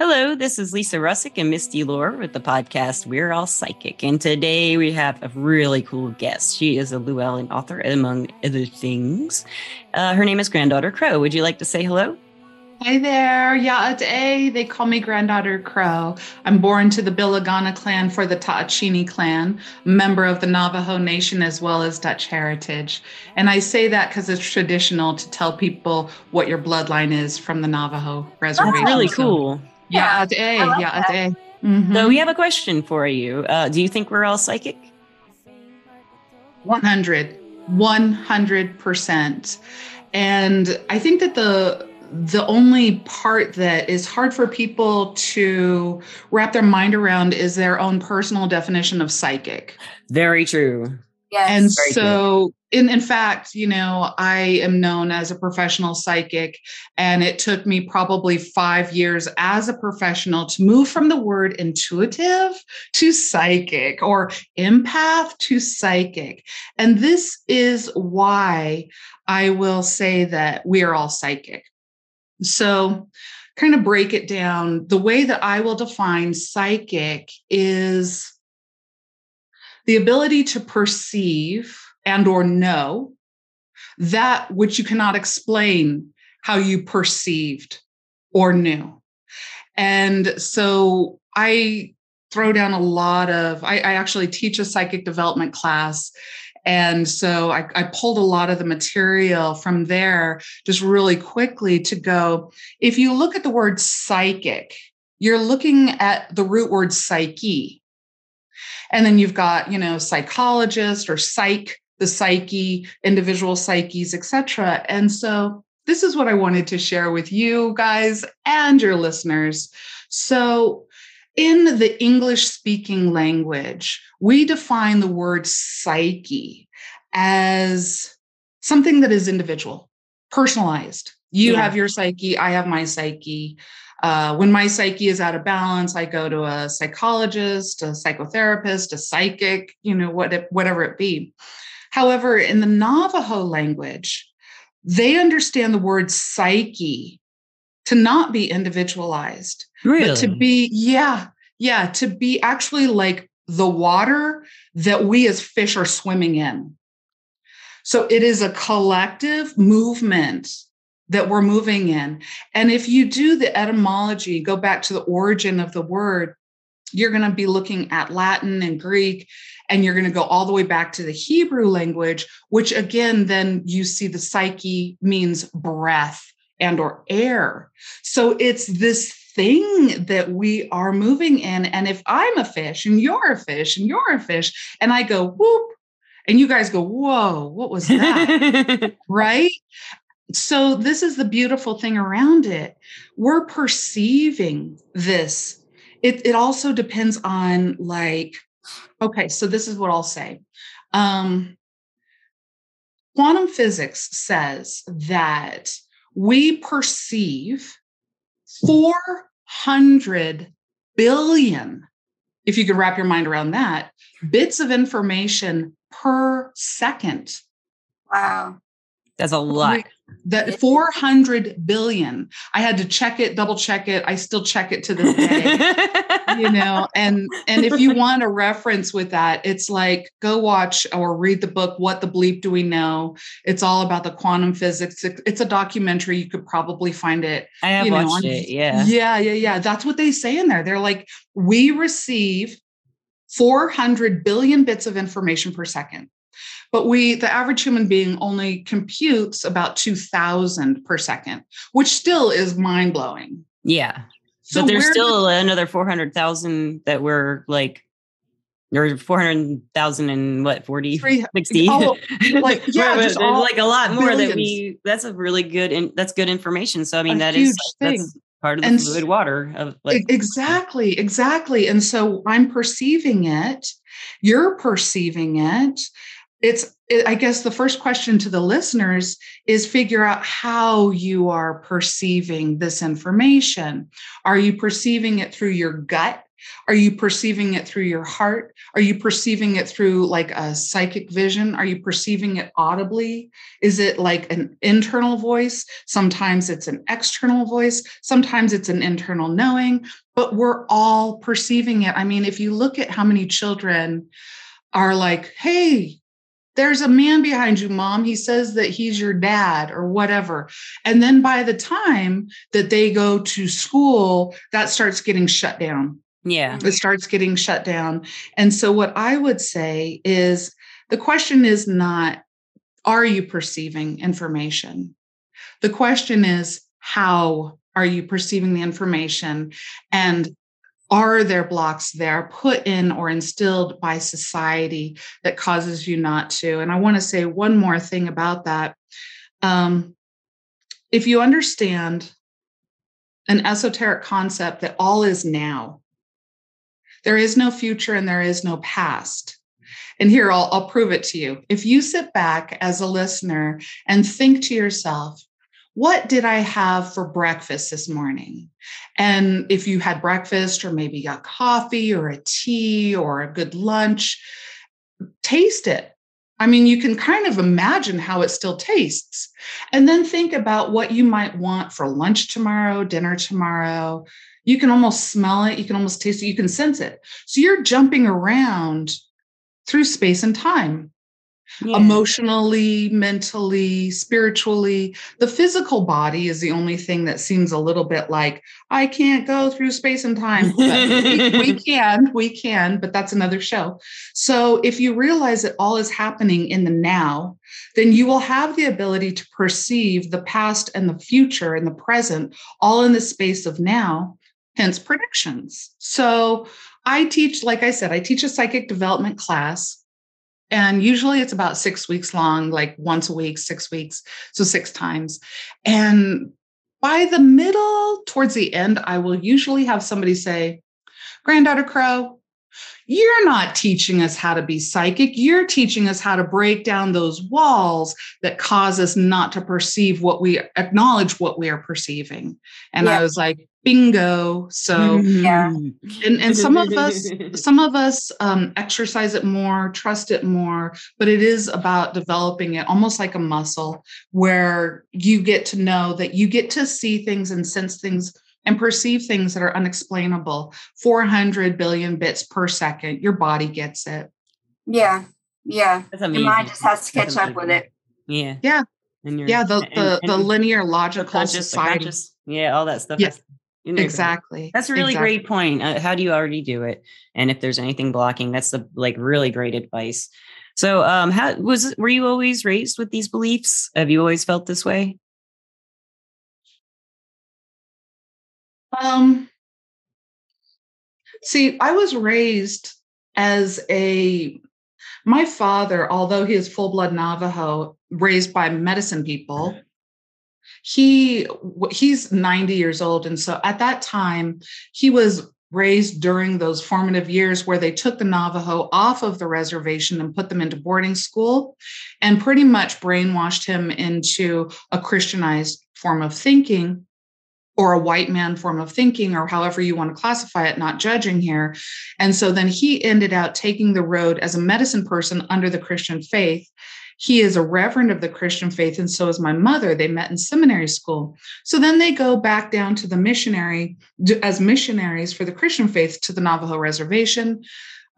Hello, this is Lisa Rusick and Misty Lohr with the podcast We're All Psychic. And today we have a really cool guest. She is a Llewellyn author, among other things. Her name is Granddaughter Crow. Would you like to say hello? Hey there. Ya'at'e. They call me Granddaughter Crow. I'm born to the Bilagana clan for the Ta'achini clan, member of the Navajo Nation as well as Dutch heritage. And I say that because it's traditional to tell people what your bloodline is from the Navajo reservation. That's really cool. Ya'at'e. Ya'at'e. Mm-hmm. So we have a question for you. Do you think we're all psychic? 100%. And I think that the only part that is hard for people to wrap their mind around is their own personal definition of psychic. Very true. Yes. And so, in fact, you know, I am known as a professional psychic, and it took me probably 5 years as a professional to move from the word intuitive to psychic, or empath to psychic. And this is why I will say that we are all psychic. So kind of break it down. The way that I will define psychic is the ability to perceive and or know that which you cannot explain how you perceived or knew. And so I throw down a lot of, I actually teach a psychic development class. And so I pulled a lot of the material from there just really quickly to go, if you look at the word psychic, you're looking at the root word psyche. And then you've got, you know, psychologist or psych, the psyche, individual psyches, etc. And so this is what I wanted to share with you guys and your listeners. So in the English-speaking language, we define the word psyche as something that is individual, personalized. You have your psyche, I have my psyche. When my psyche is out of balance, I go to a psychologist, a psychotherapist, a psychic, you know, whatever it be. However, in the Navajo language, they understand the word psyche to not be individualized, really? But to be, to be actually like the water that we as fish are swimming in. So it is a collective movement that we're moving in. And if you do the etymology, go back to the origin of the word, you're going to be looking at Latin and Greek, and you're going to go all the way back to the Hebrew language, which again, then you see the psyche means breath and or air. So it's this thing that we are moving in. And if I'm a fish and you're a fish and you're a fish, and I go whoop, and you guys go, whoa, what was that? Right? So this is the beautiful thing around it. We're perceiving this. It also depends on, like, okay, so this is what I'll say. Quantum physics says that we perceive 400 billion, if you could wrap your mind around that, bits of information per second. Wow. That's a lot. That 400 billion. I had to check it, double check it. I still check it to this day, you know, and if you want a reference with that, it's like, go watch or read the book, What the Bleep Do We Know? It's all about the quantum physics. It's a documentary. You could probably find it. I have watched it. Yeah. Yeah. That's what they say in there. They're like, we receive 400 billion bits of information per second. But the average human being only computes about 2,000 per second, which still is mind blowing. Yeah. So but there's still another 400,000 that we're like, or 400,000 and what, 40, 60? Oh, like, yeah, just like a lot more billions. That's a really good, that's good information. So, I mean, that is like, thing. That's part of the fluid water. Exactly. And so I'm perceiving it. You're perceiving it. I guess the first question to the listeners is figure out how you are perceiving this information. Are you perceiving it through your gut Are you perceiving it through your heart? Are you perceiving it through like a psychic vision? Are you perceiving it audibly? Is it like an internal voice? Sometimes it's an external voice. Sometimes it's an internal knowing, but we're all perceiving it. I mean, if you look at how many children are like, hey, there's a man behind you, Mom. He says that he's your dad or whatever. And then by the time that they go to school, that starts getting shut down. Yeah. It starts getting shut down. And so what I would say is the question is not, are you perceiving information? The question is, how are you perceiving the information? And are there blocks there put in or instilled by society that causes you not to? And I want to say one more thing about that. If you understand an esoteric concept that all is now, there is no future and there is no past. And here, I'll prove it to you. If you sit back as a listener and think to yourself, what did I have for breakfast this morning? And if you had breakfast or maybe a coffee or a tea or a good lunch, taste it. I mean, you can kind of imagine how it still tastes. And then think about what you might want for lunch tomorrow, dinner tomorrow. You can almost smell it. You can almost taste it. You can sense it. So you're jumping around through space and time, emotionally, mentally, spiritually. The physical body is the only thing that seems a little bit like, I can't go through space and time. But we can, but that's another show. So if you realize that all is happening in the now, then you will have the ability to perceive the past and the future and the present all in the space of now, hence predictions. So I teach, like I said, I teach a psychic development class. And usually it's about 6 weeks long, like once a week, 6 weeks, so 6 times. And by the middle, towards the end, I will usually have somebody say, Granddaughter Crow, you're not teaching us how to be psychic. You're teaching us how to break down those walls that cause us not to perceive what we acknowledge what we are perceiving. And I was like, bingo. So, and some of us exercise it more, trust it more, but it is about developing it almost like a muscle where you get to know that you get to see things and sense things and perceive things that are unexplainable. 400 billion bits per second. Your body gets it. Yeah. Yeah. Your mind just has to catch up with it. Yeah. Yeah. Yeah. The linear logical society. All that stuff. Yeah. Exactly. That's a really great point. How do you already do it? And if there's anything blocking, that's the really great advice. So were you always raised with these beliefs? Have you always felt this way? See, I was raised as my father, although he is full blood Navajo, raised by medicine people. He's 90 years old. And so at that time, he was raised during those formative years where they took the Navajo off of the reservation and put them into boarding school and pretty much brainwashed him into a Christianized form of thinking, or a white man form of thinking, or however you want to classify it, not judging here. And so then he ended up taking the road as a medicine person under the Christian faith. He is a reverend of the Christian faith, and so is my mother. They met in seminary school. So then they go back down to the missionary, as missionaries for the Christian faith to the Navajo reservation.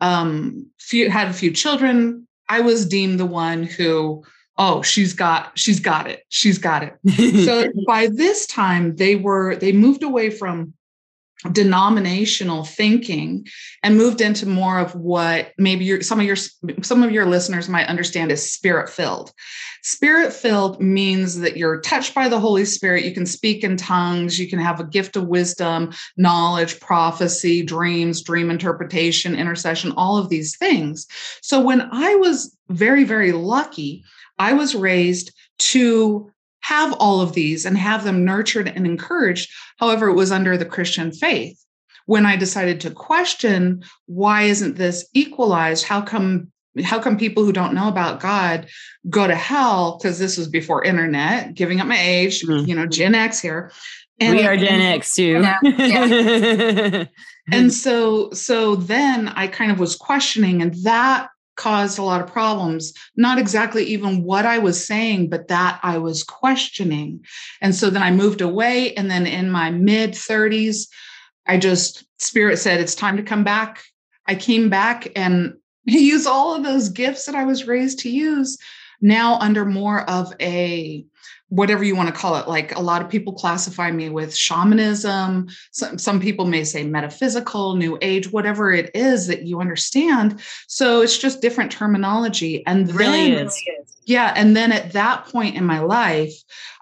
Had a few children. I was deemed the one who... oh, she's got it. So by this time they moved away from denominational thinking and moved into more of what maybe some of your listeners might understand as spirit filled. Spirit filled means that you're touched by the Holy Spirit. You can speak in tongues. You can have a gift of wisdom, knowledge, prophecy, dreams, dream interpretation, intercession, all of these things. So when I was very, very lucky, I was raised to have all of these and have them nurtured and encouraged. However, it was under the Christian faith. When I decided to question, why isn't this equalized? How come people who don't know about God go to hell? Because this was before internet, giving up my age, Gen X here. And we are Gen X too. Yeah. And so then I kind of was questioning, and that caused a lot of problems, not exactly even what I was saying, but that I was questioning. And so then I moved away. And then in my mid 30s, Spirit said, it's time to come back. I came back and used all of those gifts that I was raised to use, now under more of a, whatever you want to call it. Like, a lot of people classify me with shamanism. Some people may say metaphysical, new age, whatever it is that you understand. So it's just different terminology. And then, really is. Yeah. And then at that point in my life,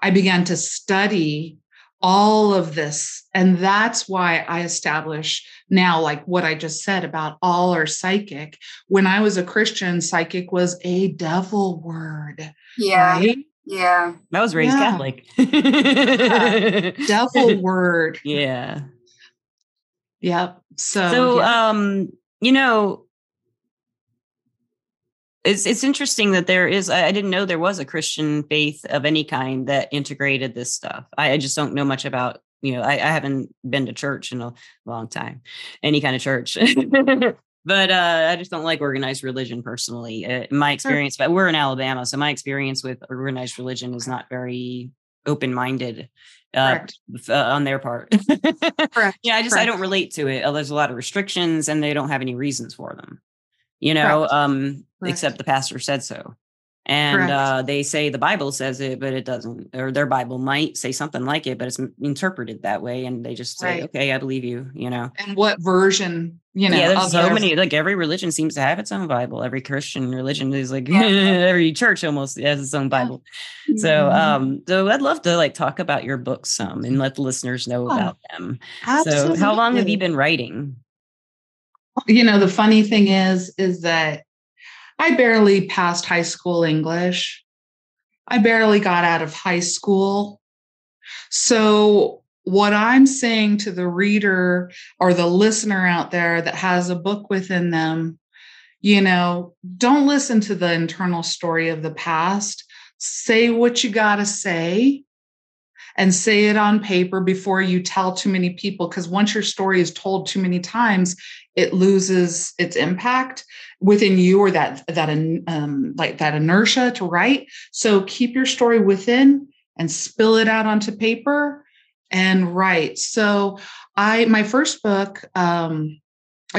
I began to study all of this. And that's why I establish now, like what I just said about all are psychic. When I was a Christian, psychic was a devil word. Yeah. Right? Yeah. I was raised Catholic. Yeah. Devil word. Yeah. Yep. So, you know, it's interesting that there is, I didn't know there was a Christian faith of any kind that integrated this stuff. I just don't know much about, you know, I haven't been to church in a long time, any kind of church. But I just don't like organized religion personally. My experience, but we're in Alabama, so my experience with organized religion is not very open-minded on their part. Correct. Yeah, I don't relate to it. There's a lot of restrictions, and they don't have any reasons for them, you know, except the pastor said so. And they say the Bible says it, but it doesn't, or their Bible might say something like it, but it's interpreted that way. And they just say, okay, I believe you, you know. And what version, you know. Yeah, there's so many, like every religion seems to have its own Bible. Every Christian religion is like, every church almost has its own Bible. Yeah. So I'd love to like talk about your books some and let the listeners know about them. Absolutely. So how long have you been writing? You know, the funny thing is that I barely passed high school English. I barely got out of high school. So what I'm saying to the reader or the listener out there that has a book within them, you know, don't listen to the internal story of the past. Say what you got to say, and say it on paper before you tell too many people. Because once your story is told too many times, it loses its impact within you, or that inertia to write. So keep your story within and spill it out onto paper and write. So my first book, I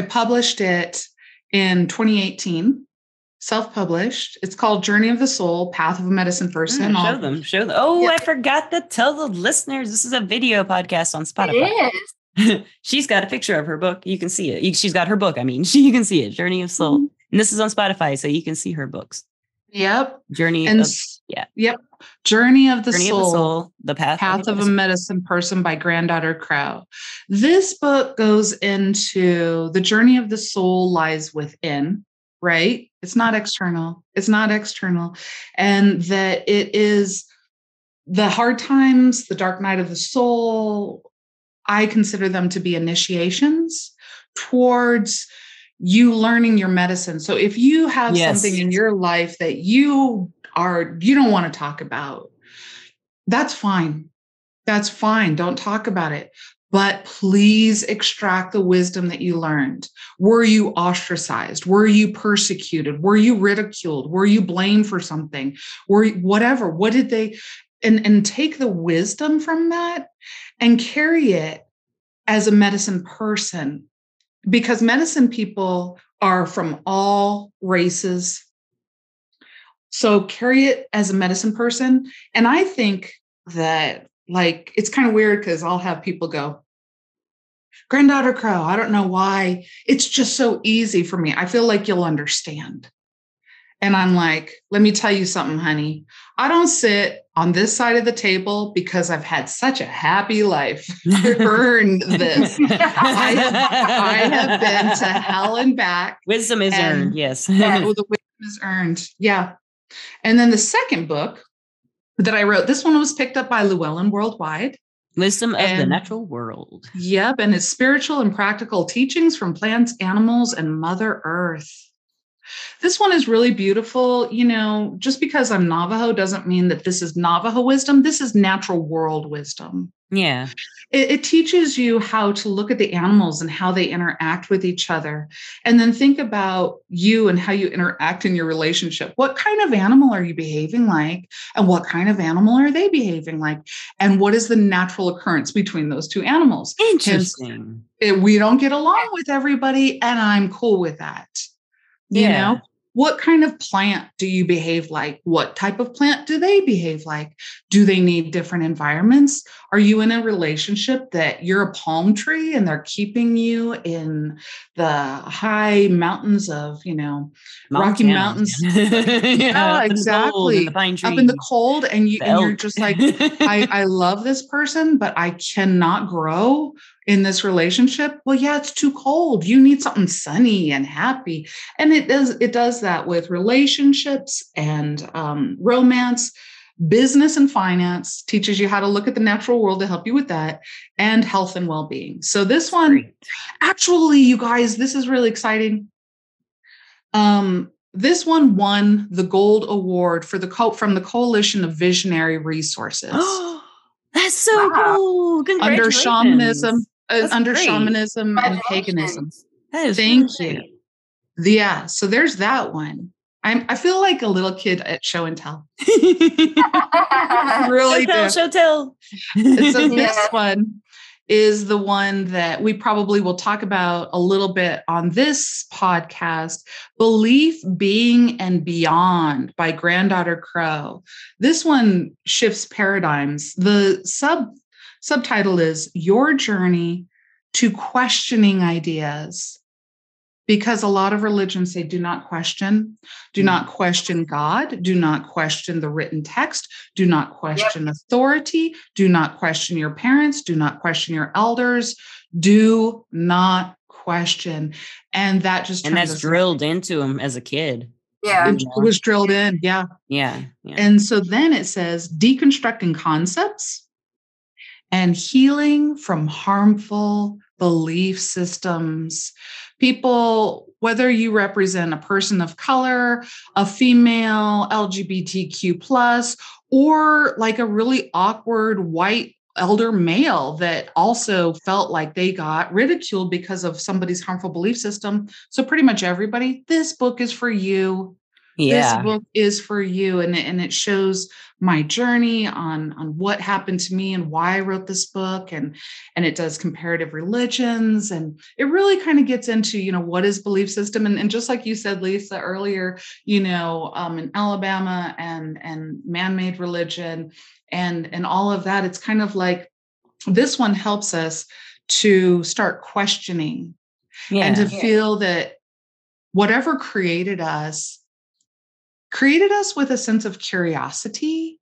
published it in 2018, self-published. It's called Journey of the Soul, Path of a Medicine Person. Show them. Oh, yeah. I forgot to tell the listeners, this is a video podcast on Spotify. It is. She's got a picture of her book. You can see it. She's got her book. I mean, you can see it. Journey of Soul. And this is on Spotify, so you can see her books. Yep. Journey of the Soul. The Path of a Medicine Person by Granddaughter Crow. This book goes into the journey of the soul lies within, right? It's not external. And that it is the hard times, the dark night of the soul, I consider them to be initiations towards you learning your medicine. So if you have something in your life that you don't want to talk about, that's fine. That's fine. Don't talk about it. But please extract the wisdom that you learned. Were you ostracized? Were you persecuted? Were you ridiculed? Were you blamed for something? Whatever. What did they... And take the wisdom from that and carry it as a medicine person, because medicine people are from all races. So carry it as a medicine person. And I think that, like, it's kind of weird because I'll have people go, Granddaughter Crow, I don't know why. It's just so easy for me. I feel like you'll understand. And I'm like, let me tell you something, honey. I don't sit on this side of the table because I've had such a happy life to earn this. I have been to hell and back. Wisdom is earned, yes. Yeah, the wisdom is earned, yeah. And then the second book that I wrote, this one was picked up by Llewellyn Worldwide. Wisdom of the Natural World. Yep, and it's spiritual and practical teachings from plants, animals, and Mother Earth. This one is really beautiful. You know, just because I'm Navajo doesn't mean that this is Navajo wisdom. This is natural world wisdom. Yeah. It teaches you how to look at the animals and how they interact with each other. And then think about you and how you interact in your relationship. What kind of animal are you behaving like? And what kind of animal are they behaving like? And what is the natural occurrence between those two animals? Interesting. We don't get along with everybody, and I'm cool with that. You know, what kind of plant do you behave like? What type of plant do they behave like? Do they need different environments? Are you in a relationship that you're a palm tree and they're keeping you in the high mountains of, you know, Rocky Mountains? Yeah, exactly. Up in the cold. And you're just like, I love this person, but I cannot grow in this relationship. Well, yeah, it's too cold. You need something sunny and happy. And it does that with relationships and romance. Business and finance teaches you how to look at the natural world to help you with that, and health and well-being. So this one, Great. Actually, you guys, this is really exciting. This one won the gold award for from the Coalition of Visionary Resources. Oh, that's so cool! Congratulations. Under shamanism and paganism. That is Thank you. Yeah, so there's that one. I feel like a little kid at show and tell. Really, show tell. So this one is the one that we probably will talk about a little bit on this podcast. Belief, Being, and Beyond by Granddaughter Crow. This one shifts paradigms. The subtitle is Your Journey to Questioning Ideas. Because a lot of religions say, do not question God, do not question the written text, do not question authority, do not question your parents, do not question your elders, do not question. And that just that's drilled into him as a kid. Yeah. It was drilled in. Yeah. Yeah. Yeah. And so then it says deconstructing concepts and healing from harmful belief systems. People, whether you represent a person of color, a female, LGBTQ+, or like a really awkward white elder male that also felt like they got ridiculed because of somebody's harmful belief system. So pretty much everybody, this book is for you. Yeah. This book is for you. And it shows my journey on what happened to me and why I wrote this book. And it does comparative religions. And it really kind of gets into, you know, what is belief system? And just like you said, Lisa, earlier, you know, in Alabama and man-made religion and all of that, it's kind of like this one helps us to start questioning and to feel that whatever created us with a sense of curiosity.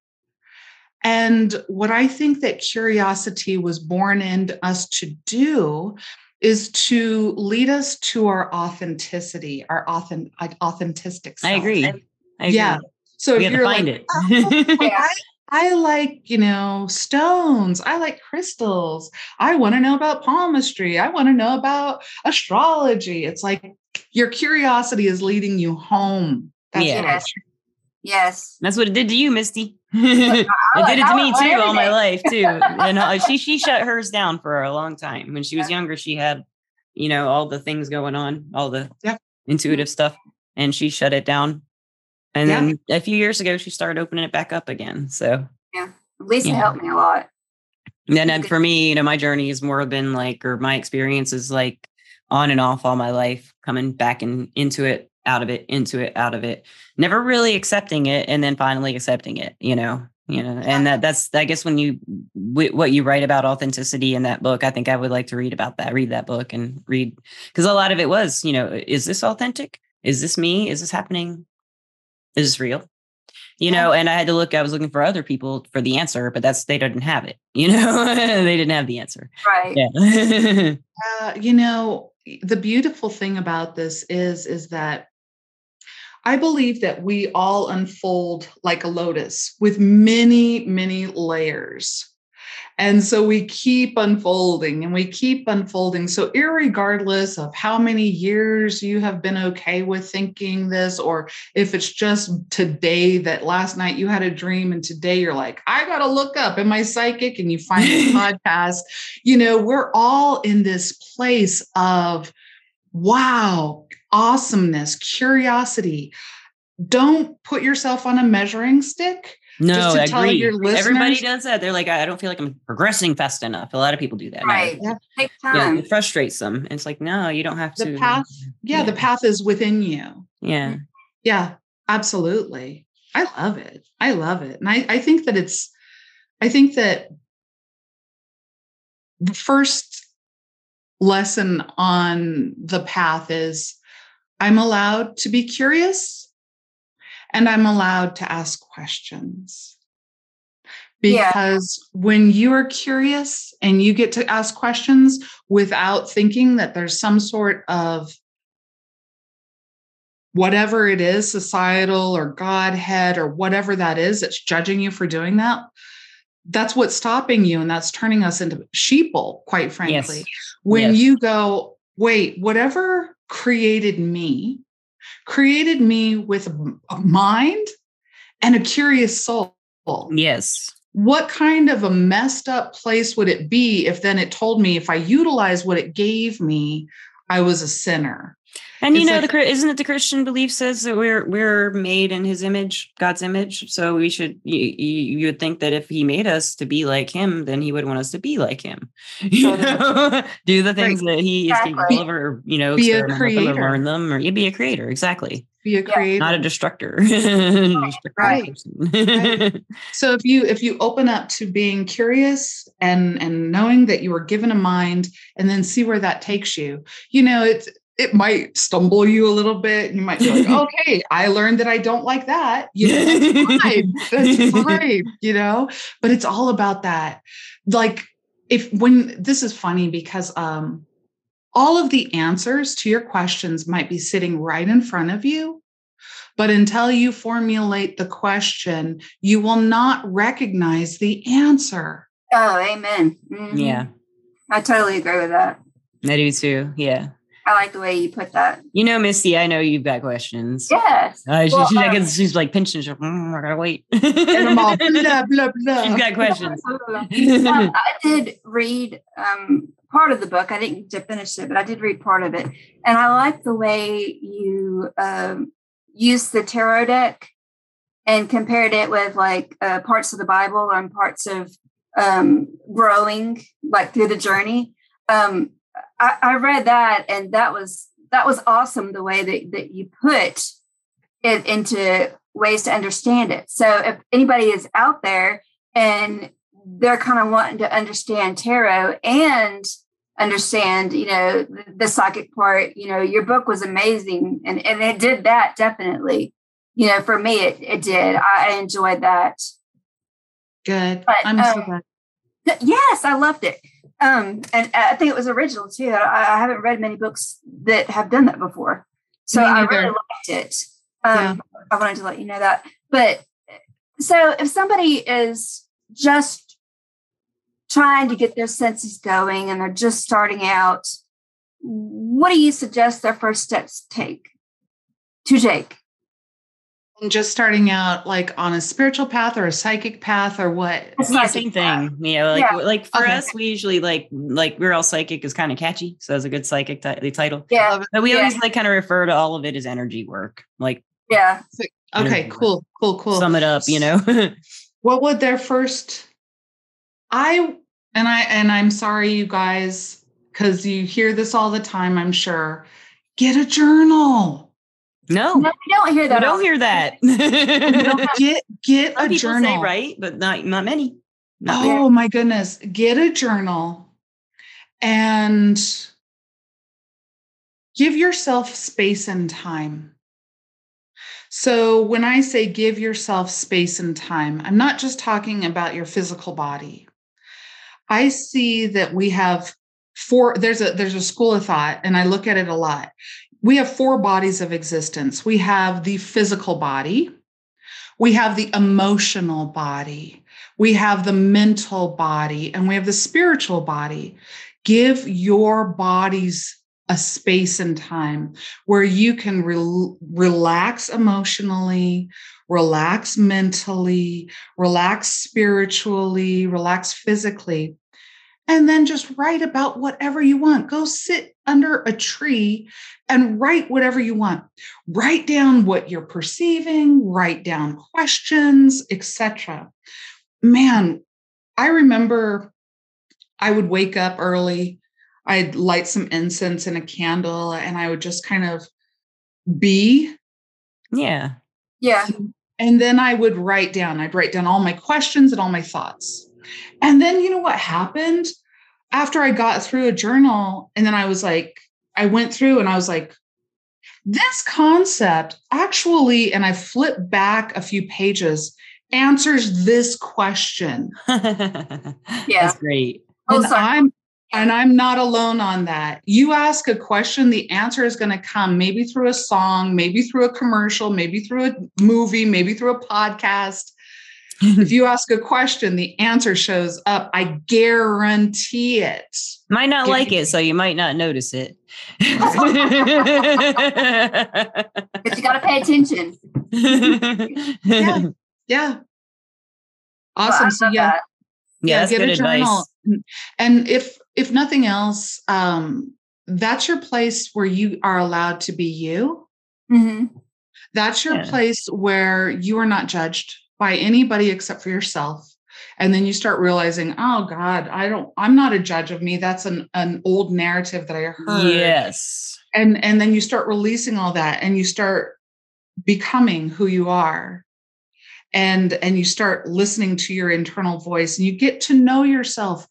And what I think that curiosity was born in us to do is to lead us to our authenticity, our authentic self. I agree. Yeah. So if you're like, it. I like, you know, stones. I like crystals. I want to know about palmistry. I want to know about astrology. It's like your curiosity is leading you home. Yes. That's what it did to you, Misty. It did it to me too, all my life too. And she shut hers down for a long time. When she was younger, she had, you know, all the things going on, all the intuitive stuff, and she shut it down. And then a few years ago, she started opening it back up again. So Lisa helped me a lot. And for me, you know, my journey has more been like, or my experience is like on and off all my life, coming back and into it. Out of it, into it, out of it, never really accepting it, and then finally accepting it. You know, and that's I guess when you what you write about authenticity in that book, I think I would like to read about that. Read that book and read, because a lot of it was, you know, is this authentic? Is this me? Is this happening? Is this real? You know, and I was looking for other people for the answer, but they didn't have it. You know, they didn't have the answer. Right. Yeah. You know, the beautiful thing about this is that I believe that we all unfold like a lotus with many, many layers. And so we keep unfolding and we keep unfolding. So irregardless of how many years you have been okay with thinking this, or if it's just today that last night you had a dream and today you're like, I got to look up, am I psychic? And you find this podcast, you know, we're all in this place of wow, awesomeness, curiosity. Don't put yourself on a measuring stick. No, just to tell your listeners. Everybody does that. They're like, I don't feel like I'm progressing fast enough. A lot of people do that. Right. Yeah. Take time. Yeah, it frustrates them. It's like, no, you don't have to. The path. Yeah, yeah. The path is within you. Yeah. Yeah, absolutely. I love it. I love it. And I think that it's, I think that the first lesson on the path is I'm allowed to be curious. And I'm allowed to ask questions, because when you are curious and you get to ask questions without thinking that there's some sort of whatever it is, societal or Godhead or whatever that is, that's judging you for doing that. That's what's stopping you. And that's turning us into sheeple, quite frankly. Yes. When you go, wait, whatever created me with a mind and a curious soul. Yes. What kind of a messed up place would it be if then it told me if I utilize what it gave me, I was a sinner? And it's, you know, like, isn't it the Christian belief says that we're made in his image, God's image? So we should, you would think that if he made us to be like him, then he would want us to be like him. You know? Do the things that he is capable of, or, you know, be a creator. Or learn them, or you be a creator. Exactly. Be a creator. Not a destructor. Right. Right. So if you open up to being curious and knowing that you were given a mind and then see where that takes you, you know, it might stumble you a little bit. You might be like, okay, I learned that I don't like that. You know, that's fine, you know, but it's all about that. Like this is funny because all of the answers to your questions might be sitting right in front of you, but until you formulate the question, you will not recognize the answer. Oh, amen. Mm-hmm. Yeah. I totally agree with that. I do too. Yeah. I like the way you put that. You know, Misty, I know you've got questions. Yes. She's like pinching. She's like, I gotta wait. And I'm all blah, blah, blah. She's got questions. I did read part of the book. I didn't finish it, but I did read part of it. And I like the way you used the tarot deck and compared it with like parts of the Bible and parts of growing, like through the journey. I read that, and that was awesome the way that you put it into ways to understand it. So if anybody is out there and they're kind of wanting to understand tarot and understand, you know, the psychic part, you know, your book was amazing. And it did that definitely. You know, for me, it did. I enjoyed that. Good. But, I'm so glad. Yes, I loved it. And I think it was original too. I haven't read many books that have done that before. So I really liked it. I wanted to let you know that. But so if somebody is just trying to get their senses going and they're just starting out, what do you suggest their first steps to take? And just starting out, like on a spiritual path or a psychic path or what? It's the same thing. You know, like for us, we usually like We're All Psychic is kind of catchy. So it's a good psychic title. Yeah. But we always like kind of refer to all of it as energy work. Like, yeah. Okay, cool. Sum it up, you know. What would their first, I'm sorry, you guys, because you hear this all the time, I'm sure. Get a journal. No, we don't hear that. Get a journal, say, right? But not many. My goodness. Get a journal and give yourself space and time. So when I say give yourself space and time, I'm not just talking about your physical body. I see that we have there's a school of thought, and I look at it a lot. We have four bodies of existence. We have the physical body. We have the emotional body. We have the mental body and we have the spiritual body. Give your bodies a space and time where you can relax emotionally, relax mentally, relax spiritually, relax physically, and then just write about whatever you want. Go sit under a tree and write whatever you want. Write down what you're perceiving, write down questions, etc. Man, I remember I would wake up early, I'd light some incense and a candle, and I would just kind of be. Yeah. Yeah. And then I would write down, all my questions and all my thoughts. And then, you know what happened? After I got through a journal, and then I went through and I was like, this concept actually, and I flipped back a few pages, answers this question. Yeah. That's great. Oh, and I'm not alone on that. You ask a question, the answer is going to come maybe through a song, maybe through a commercial, maybe through a movie, maybe through a podcast. If you ask a question, the answer shows up. I guarantee it. Might not like it, so you might not notice it. But you got to pay attention. Yeah. Yeah. Awesome. Well, so yeah. That. Yeah, that's good advice. And if nothing else, that's your place where you are allowed to be you. Mm-hmm. That's your place where you are not judged by anybody except for yourself. And then you start realizing, oh God, I'm not a judge of me. That's an old narrative that I heard. Yes. And then you start releasing all that and you start becoming who you are. And you start listening to your internal voice and you get to know yourself.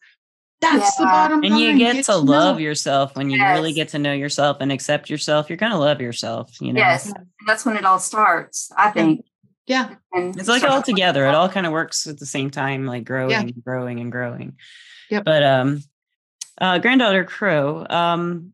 That's the bottom line. And you get to love yourself. When you really get to know yourself and accept yourself, you're going to love yourself. You know? Yes. That's when it all starts, I think. Yeah. And it's like all together. It all kind of works at the same time, like growing and growing and growing. Yep. But Granddaughter Crow,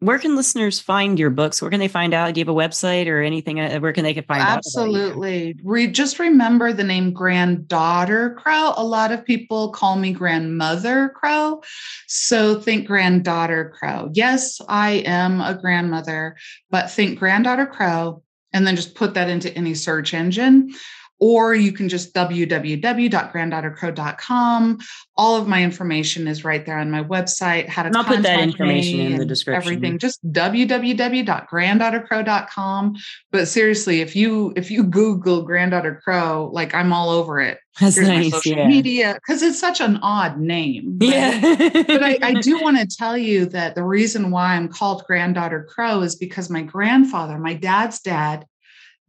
where can listeners find your books? Where can they find out? Do you have a website or anything? Where can they find out? Absolutely. Just remember the name Granddaughter Crow. A lot of people call me Grandmother Crow. So think Granddaughter Crow. Yes, I am a grandmother, but think Granddaughter Crow and then just put that into any search engine. Or you can just www.granddaughtercrow.com. All of my information is right there on my website. How to contact me. I'll put that information in the description. Everything. Just www.granddaughtercrow.com. But seriously, if you Google Granddaughter Crow, like I'm all over it. That's Here's nice. My social media, because it's such an odd name. Right? Yeah. But I do want to tell you that the reason why I'm called Granddaughter Crow is because my grandfather, my dad's dad,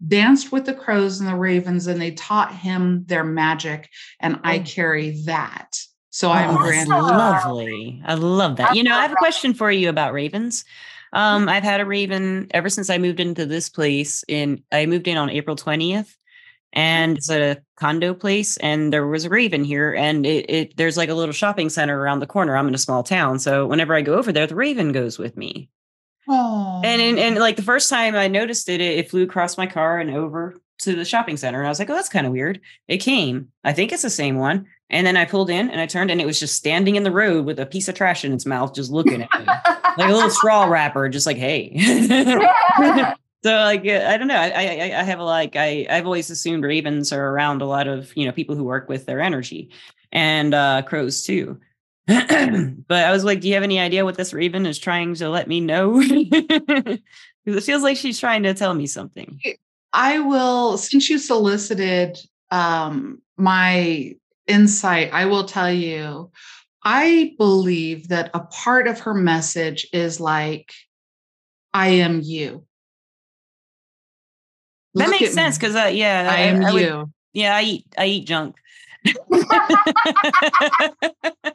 danced with the crows and the ravens, and they taught him their magic. And I carry that. So I'm lovely. I love that. You know, I have a question for you about ravens. I've had a raven ever since I moved into this place. I moved in on April 20th, and it's a condo place. And there was a raven here, and there's like a little shopping center around the corner. I'm in a small town, so whenever I go over there, the raven goes with me. Oh. And like the first time I noticed it flew across my car and over to the shopping center. And I was like, oh, that's kind of weird. It came. I think it's the same one. And then I pulled in and I turned and it was just standing in the road with a piece of trash in its mouth, just looking at me like a little straw wrapper, just like, hey. So like, I don't know. I have I've always assumed ravens are around a lot of, you know, people who work with their energy and crows too. But I was like, do you have any idea what this raven is trying to let me know? Because it feels like she's trying to tell me something. I will, since you solicited my insight, I will tell you, I believe that a part of her message is like, I am you. That makes sense because, I am you. I eat junk.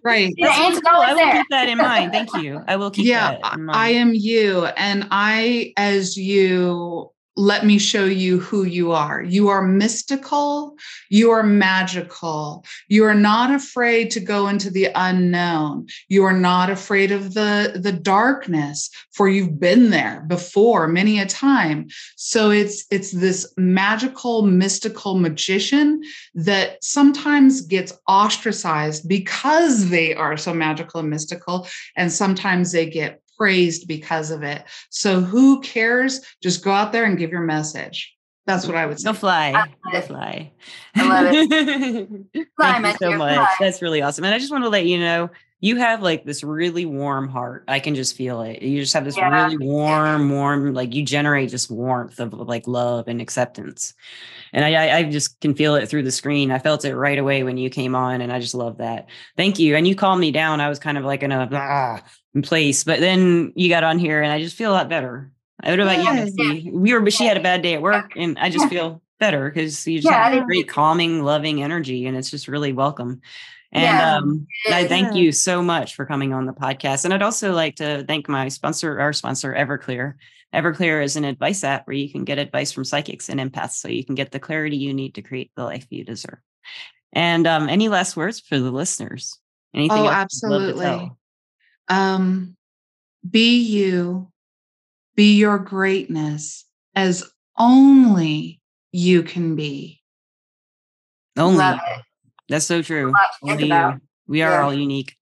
Right. Yeah, cool. I will keep that in mind. Thank you. I will keep that in mind. I am you, and I as you let me show you who you are. You are mystical. You are magical. You are not afraid to go into the unknown. You are not afraid of the darkness, for you've been there before many a time. So it's this magical, mystical magician that sometimes gets ostracized because they are so magical and mystical, and sometimes they get praised because of it. So who cares? Just go out there and give your message. That's what I would say. Go fly. Go fly. I love it. Thank you so much. That's really awesome. And I just want to let you know, you have like this really warm heart. I can just feel it. You just have this really warm, like you generate just warmth of like love and acceptance. And I just can feel it through the screen. I felt it right away when you came on, and I just love that. Thank you. And you calmed me down. I was kind of like in a place, but then you got on here and I just feel a lot better. What about you, Missy? She had a bad day at work, and I just feel better because you just have a great calming, loving energy, and it's just really welcome. And I thank you so much for coming on the podcast. And I'd also like to thank our sponsor, Everclear. Everclear is an advice app where you can get advice from psychics and empaths so you can get the clarity you need to create the life you deserve. And any last words for the listeners? Anything else? Absolutely. Be you, be your greatness as only you can be. Only. That's so true. We are all unique.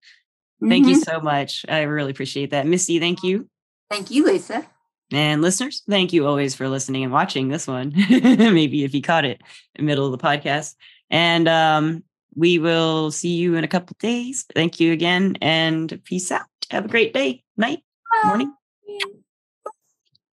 Thank you so much. I really appreciate that. Missy, thank you. Thank you, Lisa. And listeners, thank you always for listening and watching this one. Maybe if you caught it in the middle of the podcast. And we will see you in a couple of days. Thank you again, and peace out. Have a great day, night, morning.